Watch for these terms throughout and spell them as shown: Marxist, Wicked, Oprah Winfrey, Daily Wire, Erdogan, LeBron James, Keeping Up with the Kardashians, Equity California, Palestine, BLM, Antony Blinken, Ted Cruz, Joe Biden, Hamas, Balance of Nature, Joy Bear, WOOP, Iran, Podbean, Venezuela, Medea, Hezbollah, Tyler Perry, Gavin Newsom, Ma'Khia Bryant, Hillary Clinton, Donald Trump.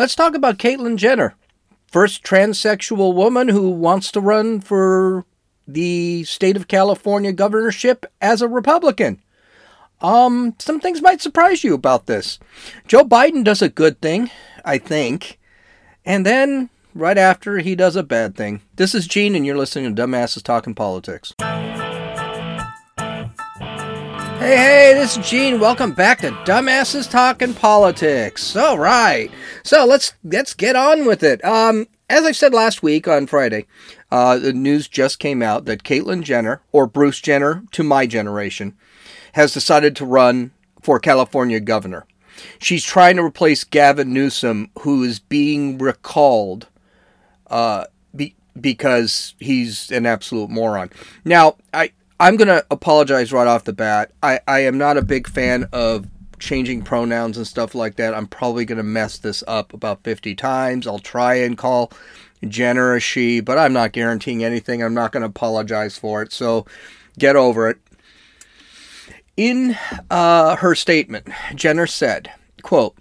Let's talk about Caitlyn Jenner, first transsexual woman who wants to run for the state of California governorship as a Republican. Some things might surprise you about this. Joe Biden does a good thing, I think, and then right after he does a bad thing. This is Gene, and you're listening to Dumbasses Talking Politics. Hey, this is Gene. Welcome back to Dumbasses Talking Politics. All right. So let's get on with it. As I said last week on Friday, the news just came out that Caitlyn Jenner, or Bruce Jenner to my generation, has decided to run for California governor. She's trying to replace Gavin Newsom, who is being recalled because he's an absolute moron. Now, I'm going to apologize right off the bat. I am not a big fan of changing pronouns and stuff like that. I'm probably going to mess this up about 50 times. I'll try and call Jenner a she, but I'm not guaranteeing anything. I'm not going to apologize for it. So get over it. In her statement, Jenner said, quote,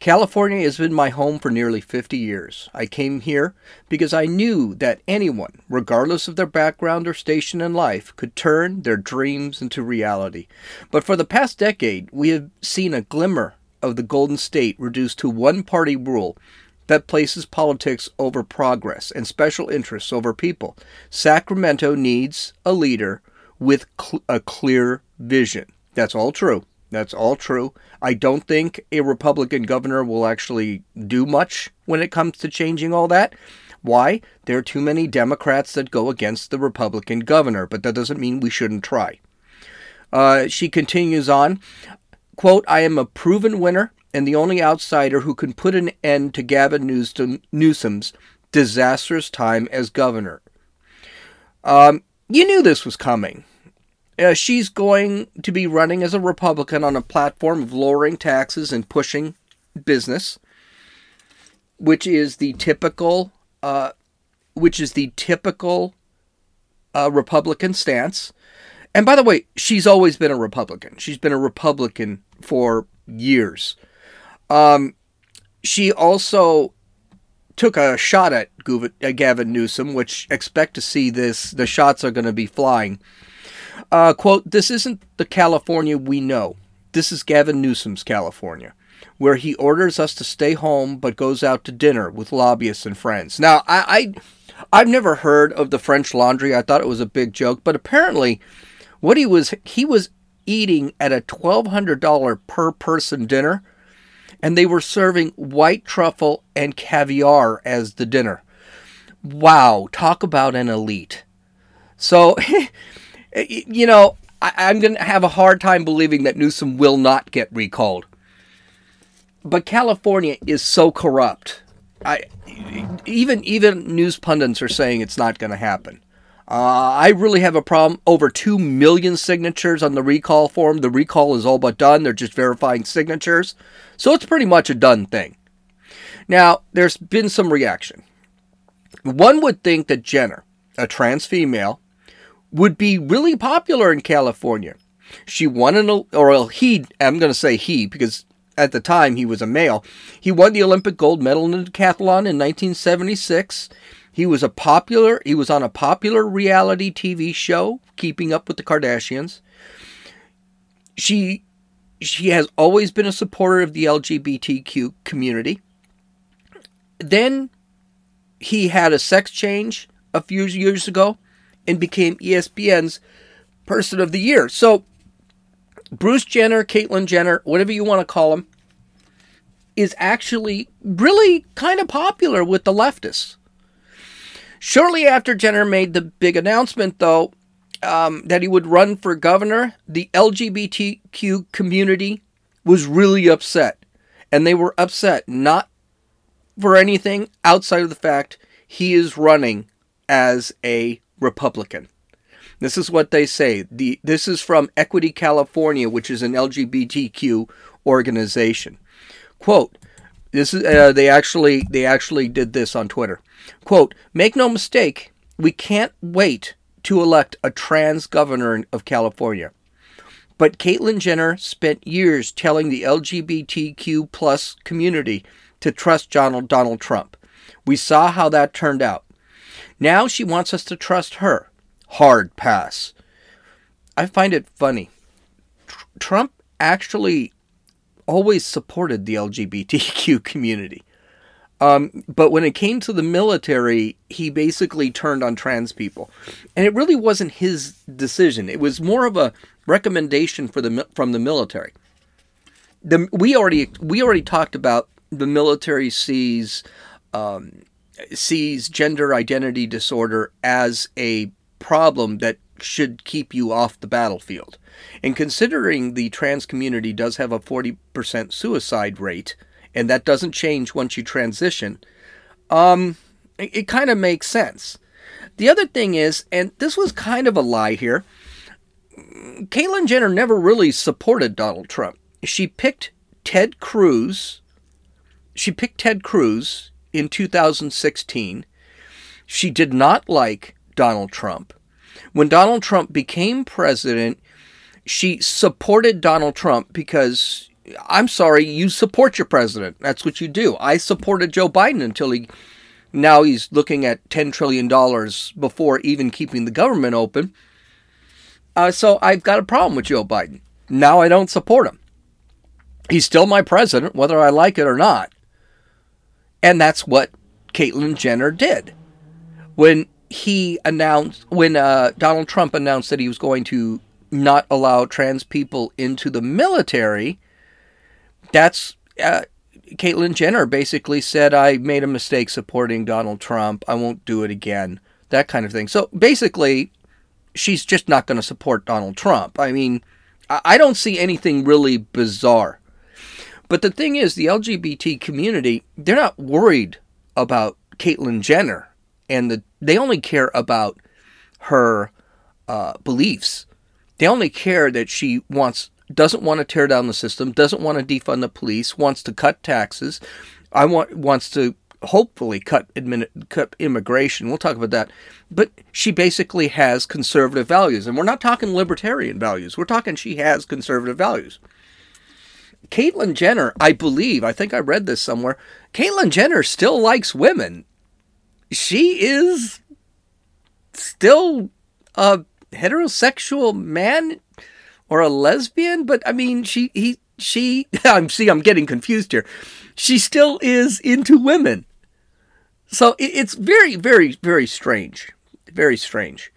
"California has been my home for nearly 50 years. I came here because I knew that anyone, regardless of their background or station in life, could turn their dreams into reality. But for the past decade, we have seen a glimmer of the Golden State reduced to one-party rule that places politics over progress and special interests over people. Sacramento needs a leader with a clear vision." That's all true. I don't think a Republican governor will actually do much when it comes to changing all that. Why? There are too many Democrats that go against the Republican governor, but that doesn't mean we shouldn't try. She continues on, quote, "I am a proven winner and the only outsider who can put an end to Gavin Newsom's disastrous time as governor." You knew this was coming. She's going to be running as a Republican on a platform of lowering taxes and pushing business, which is the typical, Republican stance. And by the way, she's always been a Republican. She's been a Republican for years. She also took a shot at Gavin Newsom, which expect to see this. The shots are going to be flying. Quote, "This isn't the California we know. This is Gavin Newsom's California, where he orders us to stay home but goes out to dinner with lobbyists and friends." Now, I've never heard of the French Laundry. I thought it was a big joke, but apparently what he was eating at a $1,200 per person dinner, and they were serving white truffle and caviar as the dinner. Wow, talk about an elite. So you know, I'm going to have a hard time believing that Newsom will not get recalled. But California is so corrupt. Even news pundits are saying it's not going to happen. I really have a problem. Over 2 million signatures on the recall form. The recall is all but done. They're just verifying signatures. So it's pretty much a done thing. Now, there's been some reaction. One would think that Jenner, a trans female, would be really popular in California. She won I'm going to say he, because at the time he was a male. He won the Olympic gold medal in the decathlon in 1976. He was on a popular reality TV show, Keeping Up with the Kardashians. She has always been a supporter of the LGBTQ community. Then he had a sex change a few years ago and became ESPN's Person of the Year. So Bruce Jenner, Caitlyn Jenner, whatever you want to call him, is actually really kind of popular with the leftists. Shortly after Jenner made the big announcement, though, that he would run for governor, the LGBTQ community was really upset. And they were upset not for anything outside of the fact he is running as a Republican. This is what they say. This is from Equity California, which is an LGBTQ organization. Quote, this is they actually did this on Twitter. Quote, "Make no mistake, we can't wait to elect a trans governor of California. But Caitlyn Jenner spent years telling the LGBTQ plus community to trust Donald Trump. We saw how that turned out. Now she wants us to trust her. Hard pass. I find it funny. Trump actually always supported the LGBTQ community. But when it came to the military, he basically turned on trans people. And it really wasn't his decision. It was more of a recommendation from the military. We already talked about the military sees gender identity disorder as a problem that should keep you off the battlefield. And considering the trans community does have a 40% suicide rate, and that doesn't change once you transition, it kind of makes sense. The other thing is, and this was kind of a lie here, Caitlyn Jenner never really supported Donald Trump. She picked Ted Cruz in 2016. She did not like Donald Trump. When Donald Trump became president, she supported Donald Trump because, I'm sorry, you support your president. That's what you do. I supported Joe Biden until now he's looking at $10 trillion before even keeping the government open. So I've got a problem with Joe Biden. Now I don't support him. He's still my president, whether I like it or not. And that's what Caitlyn Jenner did. When Donald Trump announced that he was going to not allow trans people into the military, Caitlyn Jenner basically said, I made a mistake supporting Donald Trump. I won't do it again. That kind of thing. So basically, she's just not going to support Donald Trump. I mean, I don't see anything really bizarre. But the thing is, the LGBT community, they're not worried about Caitlyn Jenner. And they only care about her beliefs. They only care that she doesn't want to tear down the system, doesn't want to defund the police, wants to cut taxes, wants to hopefully cut immigration. We'll talk about that. But she basically has conservative values. And we're not talking libertarian values. We're talking she has conservative values. Caitlyn Jenner, I think I read this somewhere, Caitlyn Jenner still likes women. She is still a heterosexual man or a lesbian, but I mean, I'm getting confused here. She still is into women. So it's very, very, very strange. Very strange.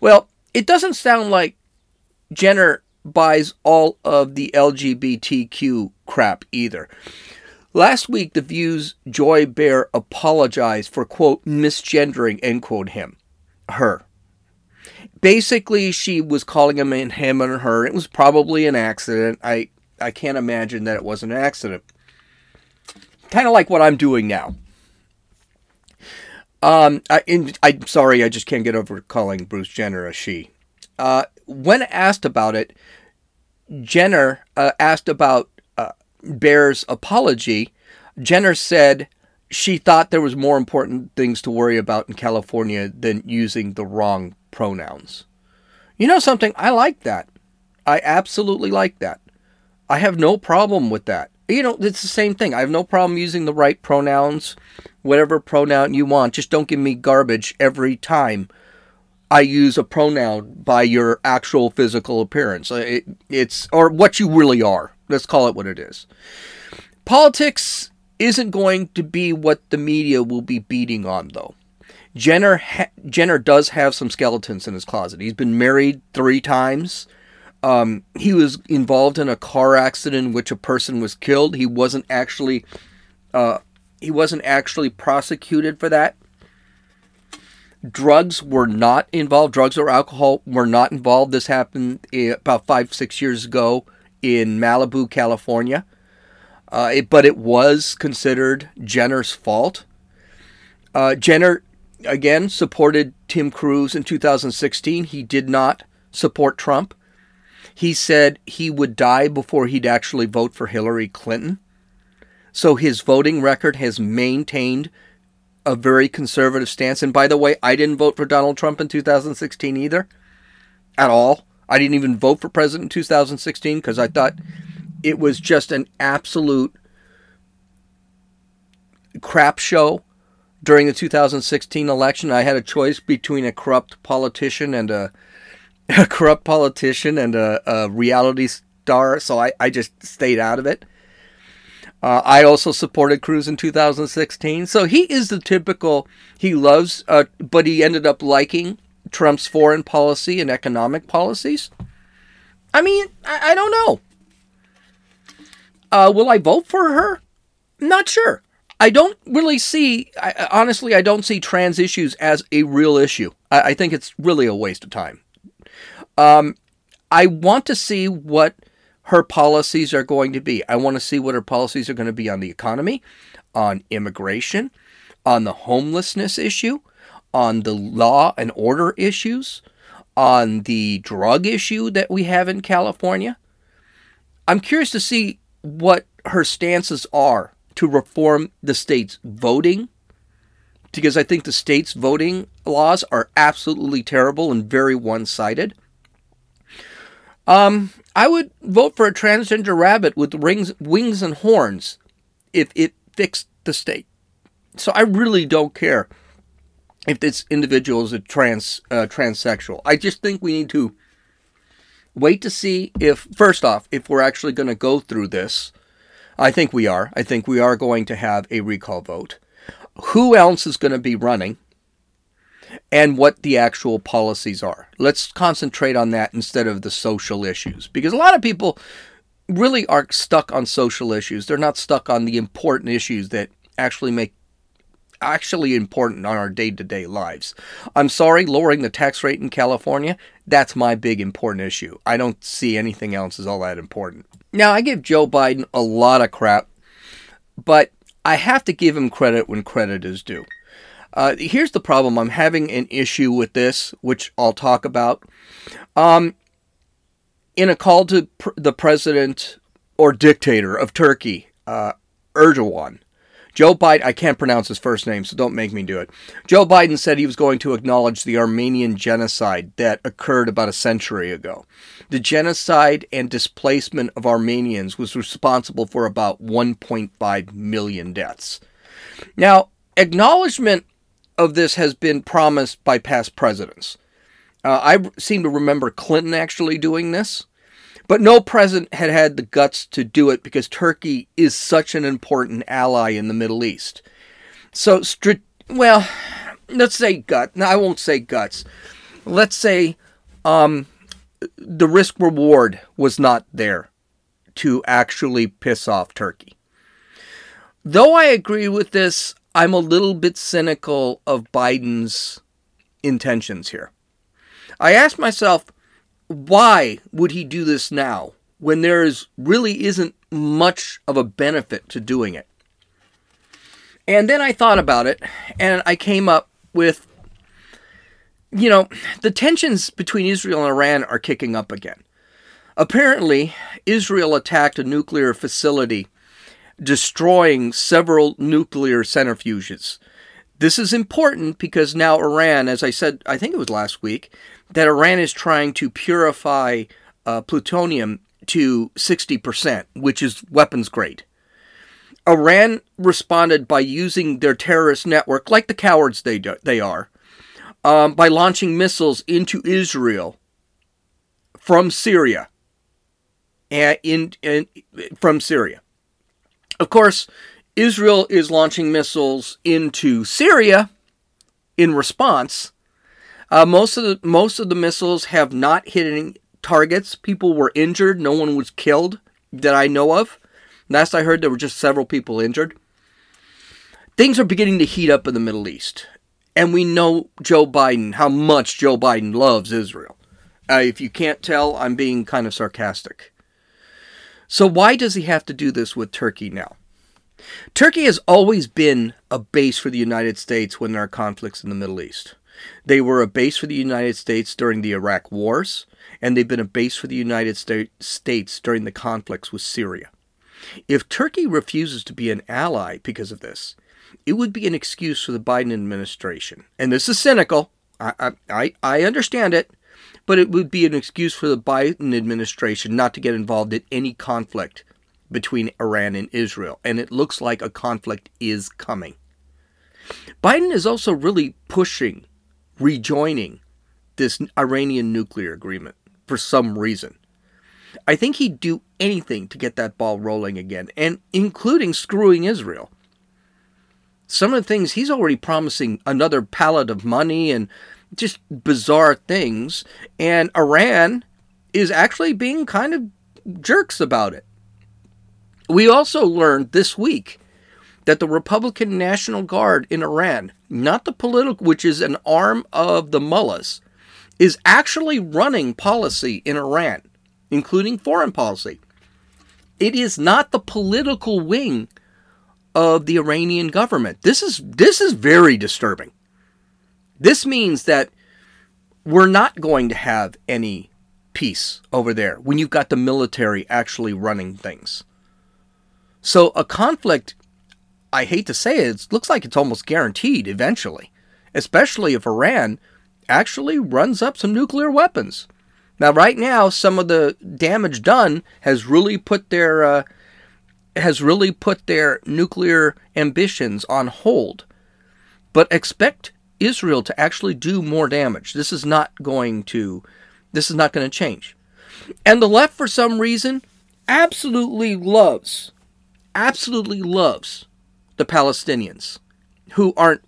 Well, it doesn't sound like Jenner buys all of the LGBTQ crap either. Last week, The View's Joy Bear apologized for, quote, misgendering, end quote, her. Basically, she was calling him and her. It was probably an accident. I can't imagine that it wasn't an accident. Kind of like what I'm doing now. I'm sorry, I just can't get over calling Bruce Jenner a she. When asked about it, Jenner asked about Bear's apology. Jenner said she thought there was more important things to worry about in California than using the wrong pronouns. You know something? I like that. I absolutely like that. I have no problem with that. You know, it's the same thing. I have no problem using the right pronouns, whatever pronoun you want. Just don't give me garbage every time I use a pronoun by your actual physical appearance. It's or what you really are. Let's call it what it is. Politics isn't going to be what the media will be beating on, though. Jenner does have some skeletons in his closet. He's been married 3 times. He was involved in a car accident in which a person was killed. He wasn't actually prosecuted for that. Drugs were not involved. Drugs or alcohol were not involved. This happened about 5-6 years ago in Malibu, California. But it was considered Jenner's fault. Jenner, again, supported Tim Cruz in 2016. He did not support Trump. He said he would die before he'd actually vote for Hillary Clinton. So his voting record has maintained a very conservative stance. And by the way, I didn't vote for Donald Trump in 2016 either. At all. I didn't even vote for president in 2016 because I thought it was just an absolute crap show during the 2016 election. I had a choice between a corrupt politician and a reality star, so I just stayed out of it. I also supported Cruz in 2016. So he is the typical, he loves, but he ended up liking Trump's foreign policy and economic policies. I mean, I don't know. Will I vote for her? Not sure. I don't really see, honestly, I don't see trans issues as a real issue. I think it's really a waste of time. I want to see what her policies are going to be. I want to see what her policies are going to be on the economy, on immigration, on the homelessness issue, on the law and order issues, on the drug issue that we have in California. I'm curious to see what her stances are to reform the state's voting, because I think the state's voting laws are absolutely terrible and very one-sided. I would vote for a transgender rabbit with wings and horns if it fixed the state. So I really don't care if this individual is a transsexual. I just think we need to wait to see if, first off, if we're actually going to go through this. I think we are. I think we are going to have a recall vote. Who else is going to be running and what the actual policies are. Let's concentrate on that instead of the social issues, because a lot of people really are stuck on social issues. They're not stuck on the important issues that actually make actually important on our day-to-day lives. I'm sorry, lowering the tax rate in California, that's my big important issue. I don't see anything else as all that important. Now, I give Joe Biden a lot of crap, but I have to give him credit when credit is due. Here's the problem. I'm having an issue with this, which I'll talk about. In a call to the president or dictator of Turkey, Erdogan, Joe Biden, I can't pronounce his first name, so don't make me do it. Joe Biden said he was going to acknowledge the Armenian genocide that occurred about a century ago. The genocide and displacement of Armenians was responsible for about 1.5 million deaths. Now, acknowledgement of this has been promised by past presidents. I seem to remember Clinton actually doing this, but no president had had the guts to do it because Turkey is such an important ally in the Middle East. So, let's say guts. No, I won't say guts. Let's say the risk-reward was not there to actually piss off Turkey. Though I agree with this, I'm a little bit cynical of Biden's intentions here. I asked myself, why would he do this now when there really isn't much of a benefit to doing it? And then I thought about it, and I came up with, the tensions between Israel and Iran are kicking up again. Apparently, Israel attacked a nuclear facility, destroying several nuclear centrifuges. This is important because now Iran, as I said, I think it was last week, that Iran is trying to purify plutonium to 60%, which is weapons grade. Iran responded by using their terrorist network, like the cowards they are, by launching missiles into Israel from Syria. Of course, Israel is launching missiles into Syria in response. Most of the missiles have not hit any targets. People were injured. No one was killed that I know of. Last I heard, there were just several people injured. Things are beginning to heat up in the Middle East. And we know Joe Biden, how much Joe Biden loves Israel. If you can't tell, I'm being kind of sarcastic. So why does he have to do this with Turkey now? Turkey has always been a base for the United States when there are conflicts in the Middle East. They were a base for the United States during the Iraq Wars, and they've been a base for the United States during the conflicts with Syria. If Turkey refuses to be an ally because of this, it would be an excuse for the Biden administration. And this is cynical. I understand it. But it would be an excuse for the Biden administration not to get involved in any conflict between Iran and Israel, and it looks like a conflict is coming. Biden is also really pushing rejoining this Iranian nuclear agreement for some reason. I think he'd do anything to get that ball rolling again, and including screwing Israel. Some of the things he's already promising, another pallet of money and just bizarre things, and Iran is actually being kind of jerks about it. We also learned this week that the Republican National Guard in Iran, not the political, which is an arm of the mullahs, is actually running policy in Iran, including foreign policy. It is not the political wing of the Iranian government. This is very disturbing. This means that we're not going to have any peace over there when you've got the military actually running things. So a conflict, I hate to say it, it looks like it's almost guaranteed eventually, especially if Iran actually runs up some nuclear weapons. Now, right now, some of the damage done has really put their nuclear ambitions on hold. But expect Israel to actually do more damage. This is not going to change. And the left, for some reason, absolutely loves the Palestinians, who aren't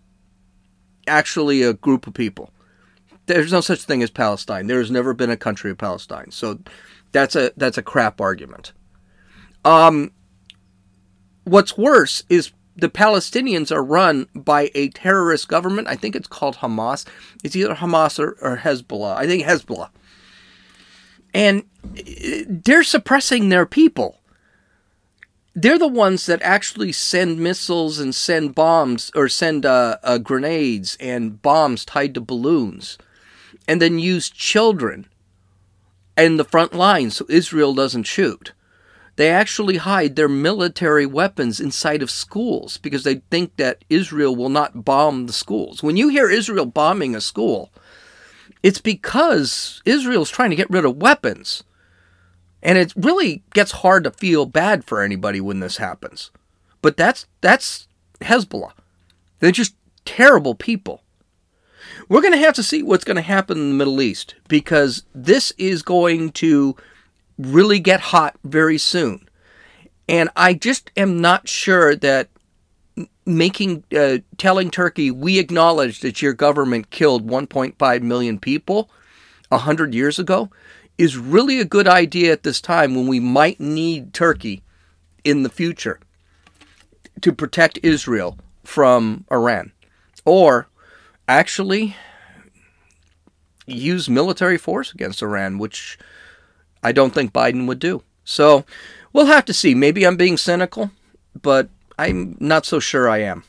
actually a group of people. There's no such thing as Palestine. There has never been a country of Palestine. So that's a crap argument. What's worse is the Palestinians are run by a terrorist government. I think it's called Hamas. It's either Hamas or Hezbollah. I think Hezbollah. And they're suppressing their people. They're the ones that actually send missiles and send bombs or send grenades and bombs tied to balloons and then use children in the front line so Israel doesn't shoot. They actually hide their military weapons inside of schools because they think that Israel will not bomb the schools. When you hear Israel bombing a school, it's because Israel's trying to get rid of weapons. And it really gets hard to feel bad for anybody when this happens. But that's Hezbollah. They're just terrible people. We're going to have to see what's going to happen in the Middle East, because this is going to really get hot very soon. And I just am not sure that telling Turkey, we acknowledge that your government killed 1.5 million people 100 years ago, is really a good idea at this time when we might need Turkey in the future to protect Israel from Iran, or actually use military force against Iran, which I don't think Biden would do. So we'll have to see. Maybe I'm being cynical, but I'm not so sure I am.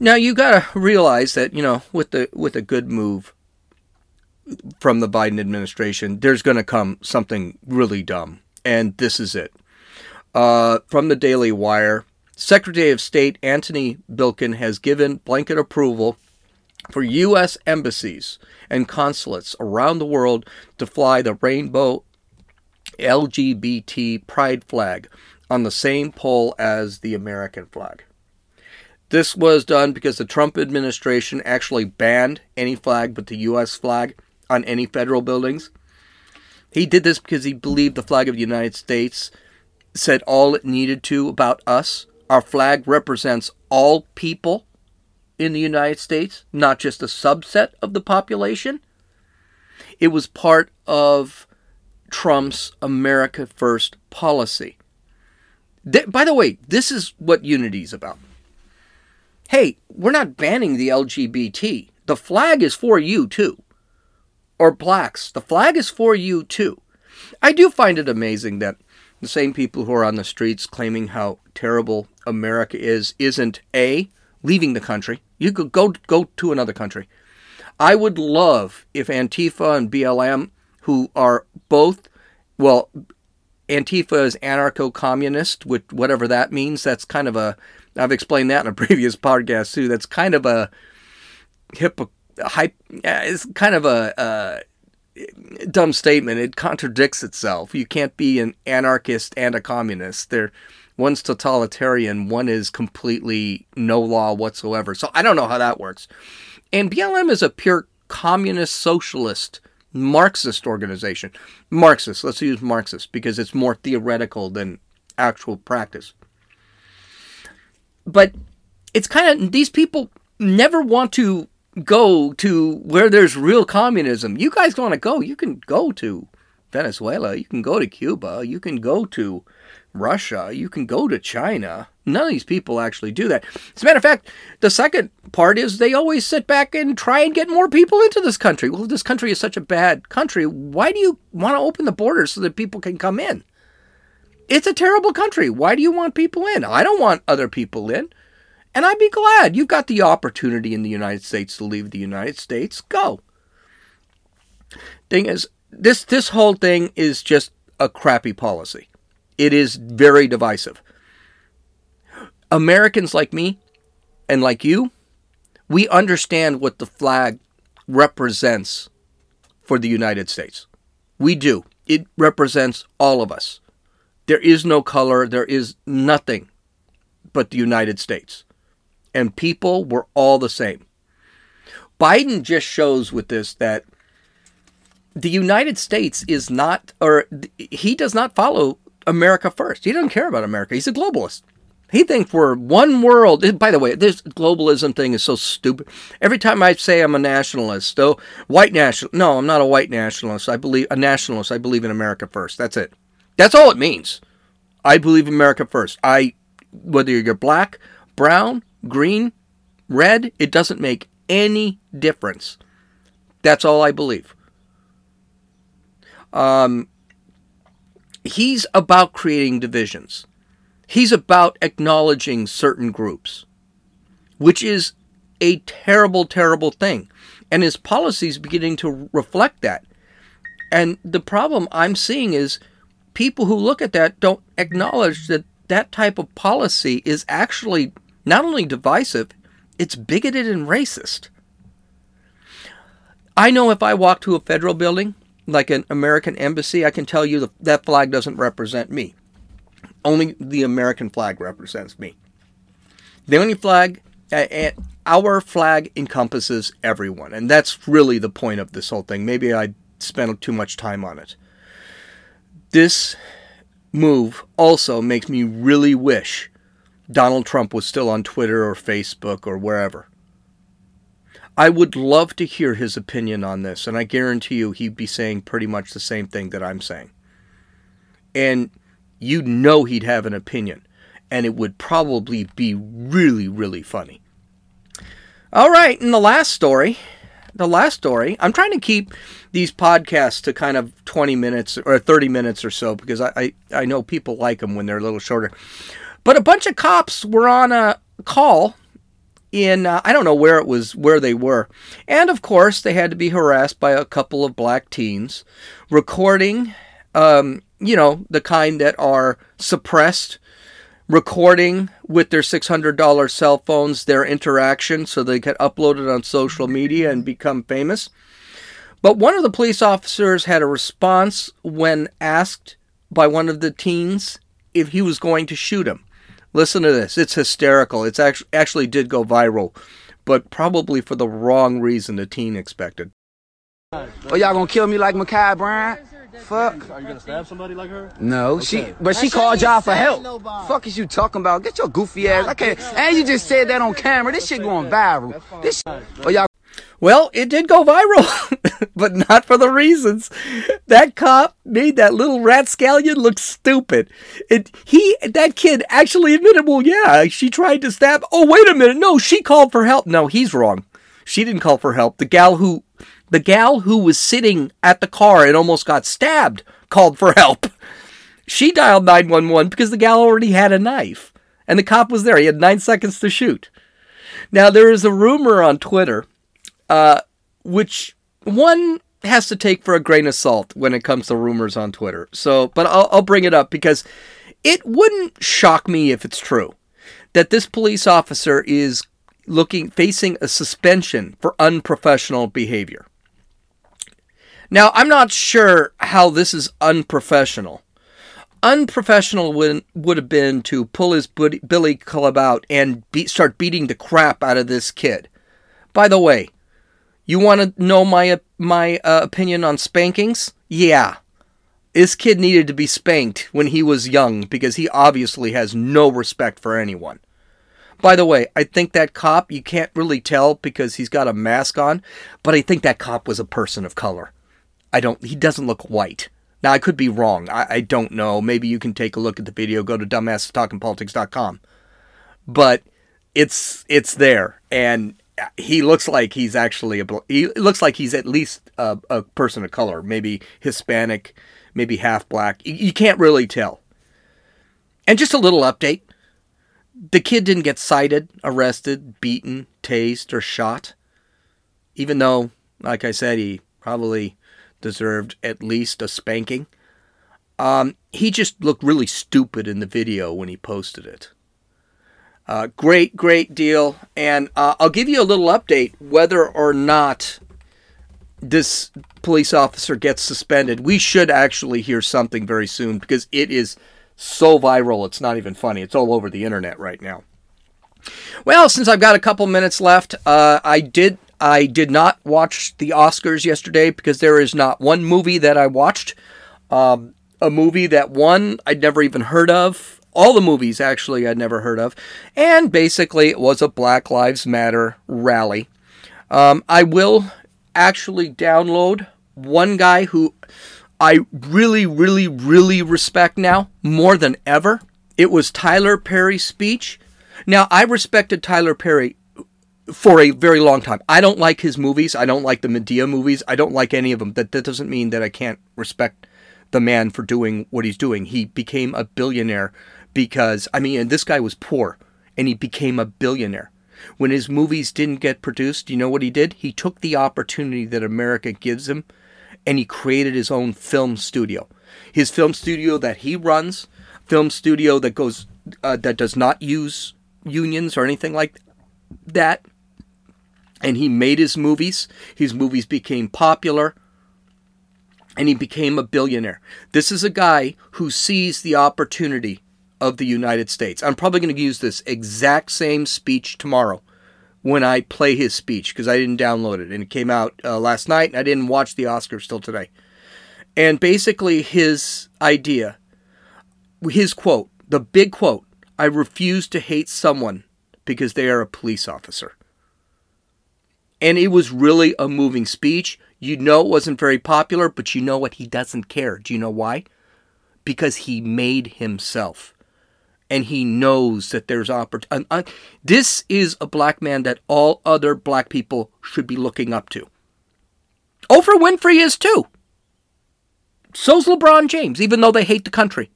Now, you got to realize that, with a good move from the Biden administration, there's going to come something really dumb. And this is it. From the Daily Wire, Secretary of State Antony Blinken has given blanket approval for U.S. embassies and consulates around the world to fly the rainbow LGBT pride flag on the same pole as the American flag. This was done because the Trump administration actually banned any flag but the U.S. flag on any federal buildings. He did this because he believed the flag of the United States said all it needed to about us. Our flag represents all people in the United States, not just a subset of the population. It was part of Trump's America First policy. By the way, this is what unity is about. Hey, we're not banning the LGBT. The flag is for you too. Or blacks. The flag is for you too. I do find it amazing that the same people who are on the streets claiming how terrible America is isn't A, leaving the country. You could go to another country. I would love if Antifa and BLM, who are both, well, Antifa is anarcho-communist, which, whatever that means, that's kind of a, I've explained that in a previous podcast too, that's kind of a dumb statement. It contradicts itself. You can't be an anarchist and a communist. They're One's totalitarian, one is completely no law whatsoever. So I don't know how that works. And BLM is a pure communist, socialist, Marxist organization. Marxist, let's use Marxist, because it's more theoretical than actual practice. But it's kind of, these people never want to go to where there's real communism. You guys want to go, you can go to Venezuela, you can go to Cuba, you can go to Russia, you can go to China. None of these people actually do that. As a matter of fact, the second part is they always sit back and try and get more people into this country. Well, this country is such a bad country. Why do you want to open the borders so that people can come in? It's a terrible country. Why do you want people in? I don't want other people in. And I'd be glad. You've got the opportunity in the United States to leave the United States. Go. Thing is, this whole thing is just a crappy policy. It is very divisive. Americans like me and like you, we understand what the flag represents for the United States. We do. It represents all of us. There is no color. There is nothing but the United States. And people were all the same. Biden just shows with this that the United States is not, or he does not follow America first. He doesn't care about America. He's a globalist. He thinks we're one world. By the way, this globalism thing is so stupid. Every time I say I'm a nationalist, though, white national. No, I'm not a white nationalist. I believe a nationalist. I believe in America first. That's it. That's all it means. I believe in America first. Whether you're black, brown, green, red, it doesn't make any difference. That's all I believe. He's about creating divisions. He's about acknowledging certain groups, which is a terrible, terrible thing. And his policy is beginning to reflect that. And the problem I'm seeing is people who look at that don't acknowledge that that type of policy is actually not only divisive, it's bigoted and racist. I know if I walk to a federal building, like an American embassy, I can tell you that flag doesn't represent me. Only the American flag represents me. The only flag, our flag encompasses everyone. And that's really the point of this whole thing. Maybe I spent too much time on it. This move also makes me really wish Donald Trump was still on Twitter or Facebook or wherever. I would love to hear his opinion on this, and I guarantee you he'd be saying pretty much the same thing that I'm saying. And you know he'd have an opinion, and it would probably be really, really funny. All right, and the last story, I'm trying to keep these podcasts to kind of 20 minutes or 30 minutes or so, because I know people like them when they're a little shorter. But a bunch of cops were on a call in, I don't know where it was, where they were. And of course, they had to be harassed by a couple of black teens recording, the kind that are suppressed, recording with their $600 cell phones, their interaction, so they could upload it on social media and become famous. But one of the police officers had a response when asked by one of the teens if he was going to shoot him. Listen to this. It's hysterical. It's actually did go viral, but probably for the wrong reason the teen expected. Oh, y'all gonna kill me like Ma'Khia Bryant? Fuck. Are you gonna stab somebody like her? No, okay. she called y'all for help. Nobody. Fuck is you talking about? Get your goofy ass. I can't. And you just said that on camera. This shit going viral. Well, it did go viral, but not for the reasons. That cop made that little rapscallion look stupid. That kid actually admitted, well, yeah, she tried to stab. Oh, wait a minute. No, she called for help. No, he's wrong. She didn't call for help. The gal who was sitting at the car and almost got stabbed called for help. She dialed 911 because the gal already had a knife. And the cop was there. He had 9 seconds to shoot. Now, there is a rumor on Twitter, which one has to take for a grain of salt when it comes to rumors on Twitter. So, but I'll bring it up because it wouldn't shock me if it's true that this police officer is facing a suspension for unprofessional behavior. Now, I'm not sure how this is unprofessional. unprofessional would have been to pull his billy club out and start beating the crap out of this kid. By the way, you want to know my opinion on spankings? Yeah. This kid needed to be spanked when he was young because he obviously has no respect for anyone. By the way, I think that cop, you can't really tell because he's got a mask on, but I think that cop was a person of color. He doesn't look white. Now, I could be wrong. I don't know. Maybe you can take a look at the video. Go to dumbasstalkingpolitics.com. But it's there, and he looks like he's actually at least a person of color, maybe Hispanic, maybe half black. You can't really tell. And just a little update. The kid didn't get cited, arrested, beaten, tased, or shot. Even though, like I said, he probably deserved at least a spanking. He just looked really stupid in the video when he posted it. Great deal. And I'll give you a little update whether or not this police officer gets suspended. We should actually hear something very soon because it is so viral, it's not even funny. It's all over the internet right now. Well, since I've got a couple minutes left, I did not watch the Oscars yesterday because there is not one movie that I watched. A movie that won, I'd never even heard of. All the movies, actually, I'd never heard of. And basically, it was a Black Lives Matter rally. I will actually download one guy who I really, really, really respect now more than ever. It was Tyler Perry's speech. Now, I respected Tyler Perry for a very long time. I don't like his movies. I don't like the Medea movies. I don't like any of them. That doesn't mean that I can't respect the man for doing what he's doing. He became a billionaire because, and this guy was poor, and he became a billionaire. When his movies didn't get produced, you know what he did? He took the opportunity that America gives him, and he created his own film studio. His film studio that he runs, film studio that goes that does not use unions or anything like that. And he made his movies. His movies became popular. And he became a billionaire. This is a guy who sees the opportunity of the United States. I'm probably going to use this exact same speech tomorrow when I play his speech, because I didn't download it, and it came out last night, and I didn't watch the Oscars till today. And basically his idea, his quote, the big quote, I refuse to hate someone because they are a police officer. And it was really a moving speech. You know it wasn't very popular, but you know what? He doesn't care. Do you know why? Because he made himself. And he knows that there's opportunity. This is a black man that all other black people should be looking up to. Oprah Winfrey is too. So's LeBron James, even though they hate the country.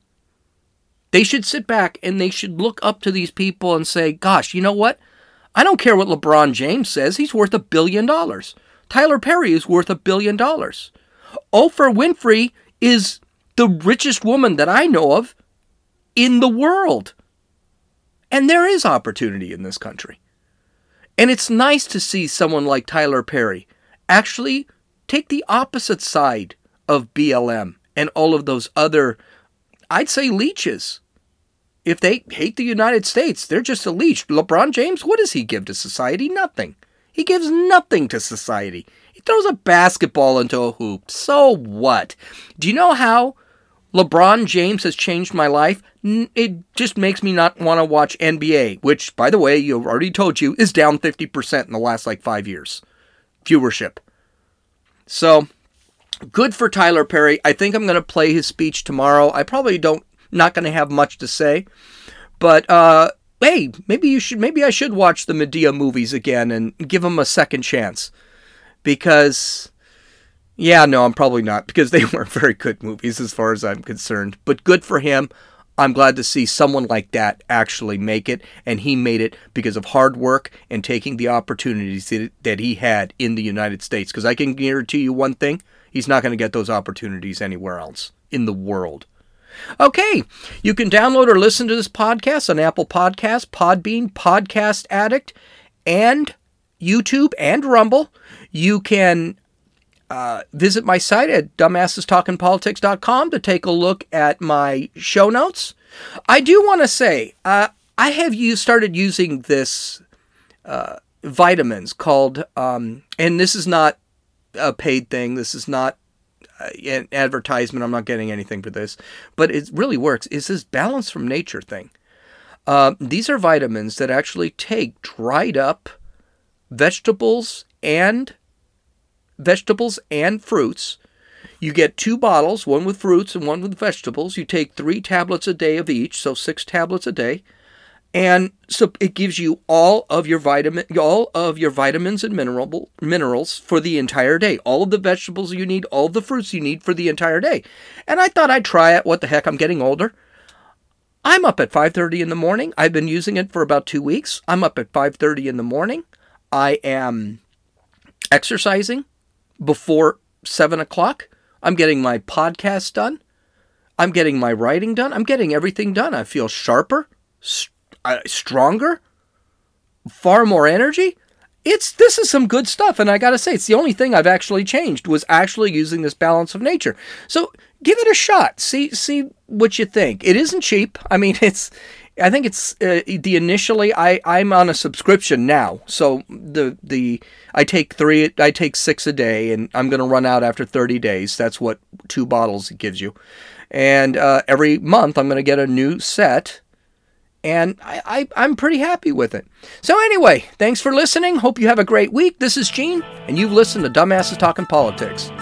They should sit back and they should look up to these people and say, gosh, you know what? I don't care what LeBron James says. He's worth $1 billion. Tyler Perry is worth $1 billion. Oprah Winfrey is the richest woman that I know of in the world. And there is opportunity in this country. And it's nice to see someone like Tyler Perry actually take the opposite side of BLM and all of those other, I'd say, leeches. If they hate the United States, they're just a leech. LeBron James, what does he give to society? Nothing. He gives nothing to society. He throws a basketball into a hoop. So what? Do you know how LeBron James has changed my life? It just makes me not want to watch NBA, which, by the way, I've already told you, is down 50% in the last, 5 years. Viewership. So, good for Tyler Perry. I think I'm going to play his speech tomorrow. I probably not going to have much to say. But, hey, maybe I should watch the Medea movies again and give them a second chance. Because... yeah, no, I'm probably not, because they weren't very good movies as far as I'm concerned. But good for him. I'm glad to see someone like that actually make it, and he made it because of hard work and taking the opportunities that he had in the United States. Because I can guarantee you one thing, he's not going to get those opportunities anywhere else in the world. Okay, you can download or listen to this podcast on Apple Podcasts, Podbean, Podcast Addict, and YouTube and Rumble. You can... Visit my site at dumbassestalkingpolitics.com to take a look at my show notes. I do want to say, I have started using this vitamins called, and this is not a paid thing. This is not an advertisement. I'm not getting anything for this, but it really works. It's this Balance from Nature thing. These are vitamins that actually take dried up vegetables and fruits. You get 2 bottles, one with fruits and one with vegetables. You take 3 tablets a day of each, so 6 tablets a day. And so it gives you all of your vitamins and minerals for the entire day. All of the vegetables you need, all of the fruits you need for the entire day. And I thought I'd try it. What the heck? I'm getting older. I'm up at 5:30 in the morning. I've been using it for about 2 weeks. I'm up at 5:30 in the morning. I am exercising before 7 o'clock. I'm getting my podcast done. I'm getting my writing done. I'm getting everything done. I feel sharper. Stronger, far more energy. This is some good stuff, and I gotta say, it's the only thing I've actually changed was actually using this Balance of Nature. So give it a shot. See what you think. It isn't cheap. I mean, I'm on a subscription now, so I take 6 a day, and I'm gonna run out after 30 days. That's what 2 bottles it gives you, and every month I'm gonna get a new set. And I'm pretty happy with it. So anyway, thanks for listening. Hope you have a great week. This is Gene, and you've listened to Dumbasses Talking Politics.